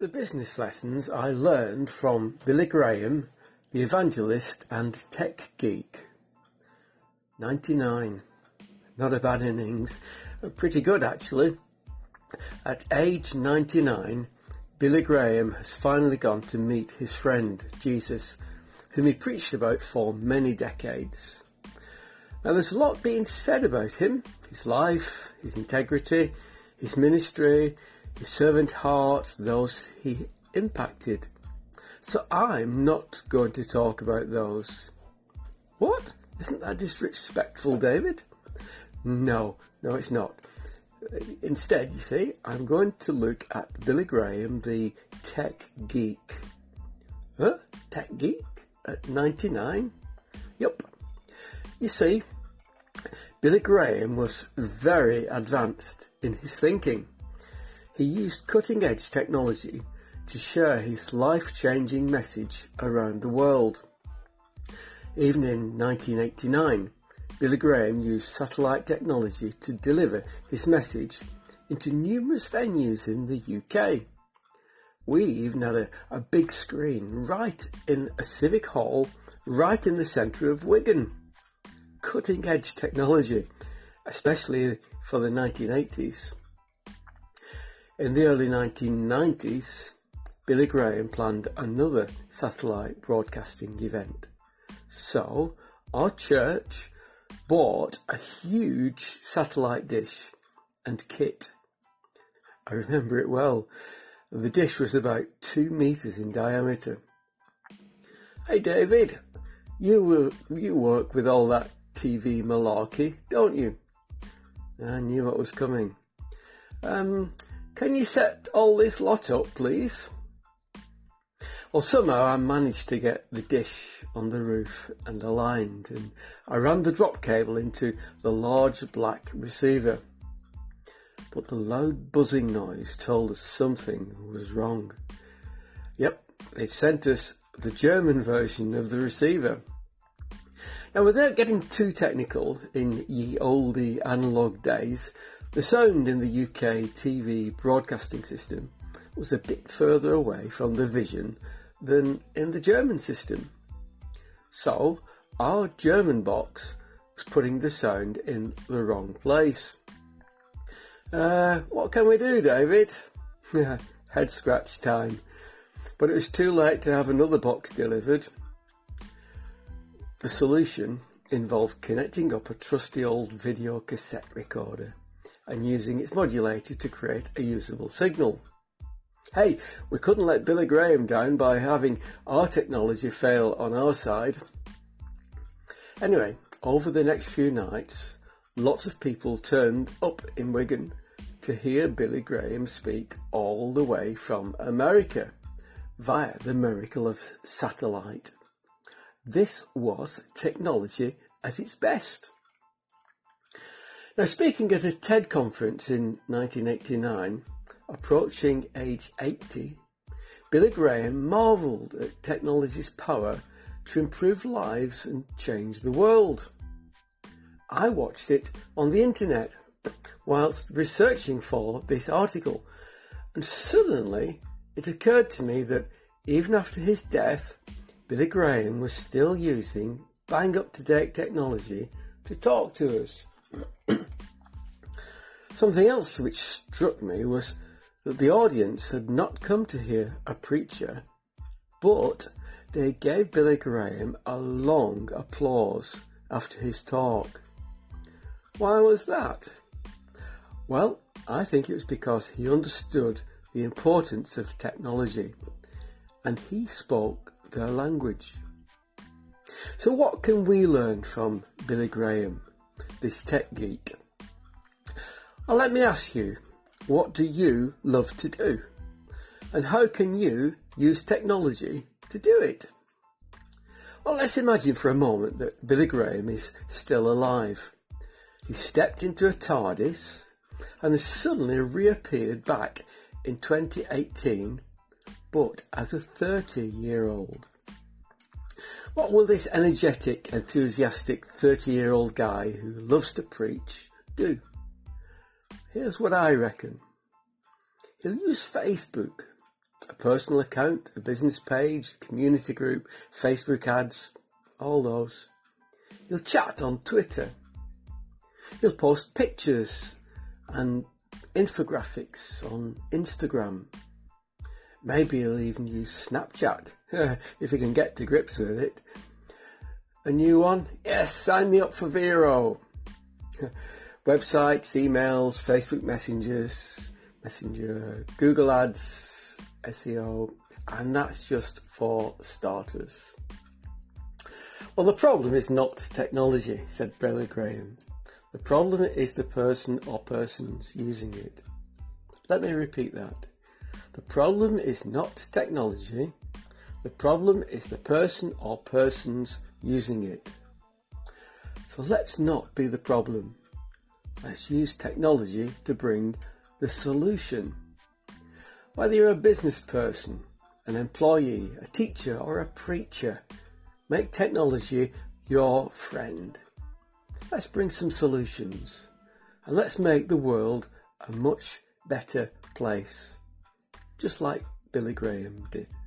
The business lessons I learned from Billy Graham, the evangelist and tech geek. 99. Not a bad innings. Pretty good, actually. At age 99, Billy Graham has finally gone to meet his friend, Jesus, whom he preached about for many decades. Now, there's a lot being said about him, his life, his integrity, his ministry, his servant heart, those he impacted. So I'm not going to talk about those. What? Isn't that disrespectful, David? No, it's not. Instead, you see, I'm going to look at Billy Graham, the tech geek. Huh? Tech geek? At 99? Yup. You see, Billy Graham was very advanced in his thinking. He used cutting-edge technology to share his life-changing message around the world. Even in 1989, Billy Graham used satellite technology to deliver his message into numerous venues in the UK. We even had a big screen right in a civic hall, right in the centre of Wigan. Cutting-edge technology, especially for the 1980s. In the early 1990s, Billy Graham planned another satellite broadcasting event. So, our church bought a huge satellite dish and kit. I remember it well. The dish was about 2 meters in diameter. Hey David, you work with all that TV malarkey, don't you? I knew what was coming. Can you set all this lot up, please? Well, somehow I managed to get the dish on the roof and aligned, and I ran the drop cable into the large black receiver. But the loud buzzing noise told us something was wrong. Yep, they'd sent us the German version of the receiver. Now, without getting too technical, in ye olde analogue days, the sound in the UK TV broadcasting system was a bit further away from the vision than in the German system. So, our German box was putting the sound in the wrong place. What can we do, David? Head scratch time. But it was too late to have another box delivered. The solution involved connecting up a trusty old video cassette recorder and using its modulator to create a usable signal. Hey, we couldn't let Billy Graham down by having our technology fail on our side. Anyway, over the next few nights, lots of people turned up in Wigan to hear Billy Graham speak all the way from America via the miracle of satellite. This was technology at its best. Now, speaking at a TED conference in 1989, approaching age 80, Billy Graham marvelled at technology's power to improve lives and change the world. I watched it on the internet whilst researching for this article, and suddenly it occurred to me that even after his death, Billy Graham was still using bang-up-to-date technology to talk to us. Something else which struck me was that the audience had not come to hear a preacher, but they gave Billy Graham a long applause after his talk. Why was that? Well, I think it was because he understood the importance of technology and he spoke their language. So what can we learn from Billy Graham, this tech geek? Well, let me ask you, what do you love to do? And how can you use technology to do it? Well, let's imagine for a moment that Billy Graham is still alive. He stepped into a TARDIS and has suddenly reappeared back in 2018, but as a 30-year-old. What will this energetic, enthusiastic 30-year-old guy who loves to preach do? Here's what I reckon. He'll use Facebook a personal account, a business page, a community group, Facebook ads, all those. You'll chat on Twitter. You'll post pictures and infographics on Instagram. Maybe you'll even use Snapchat, if you can get to grips with it. A new one? Yes, sign me up for Vero. Websites, emails, Facebook Messenger, Google Ads, SEO, and that's just for starters. Well, the problem is not technology, said Billy Graham. The problem is the person or persons using it. Let me repeat that. The problem is not technology. The problem is the person or persons using it. So let's not be the problem. Let's use technology to bring the solution. Whether you're a business person, an employee, a teacher or a preacher, make technology your friend. Let's bring some solutions and let's make the world a much better place, just like Billy Graham did.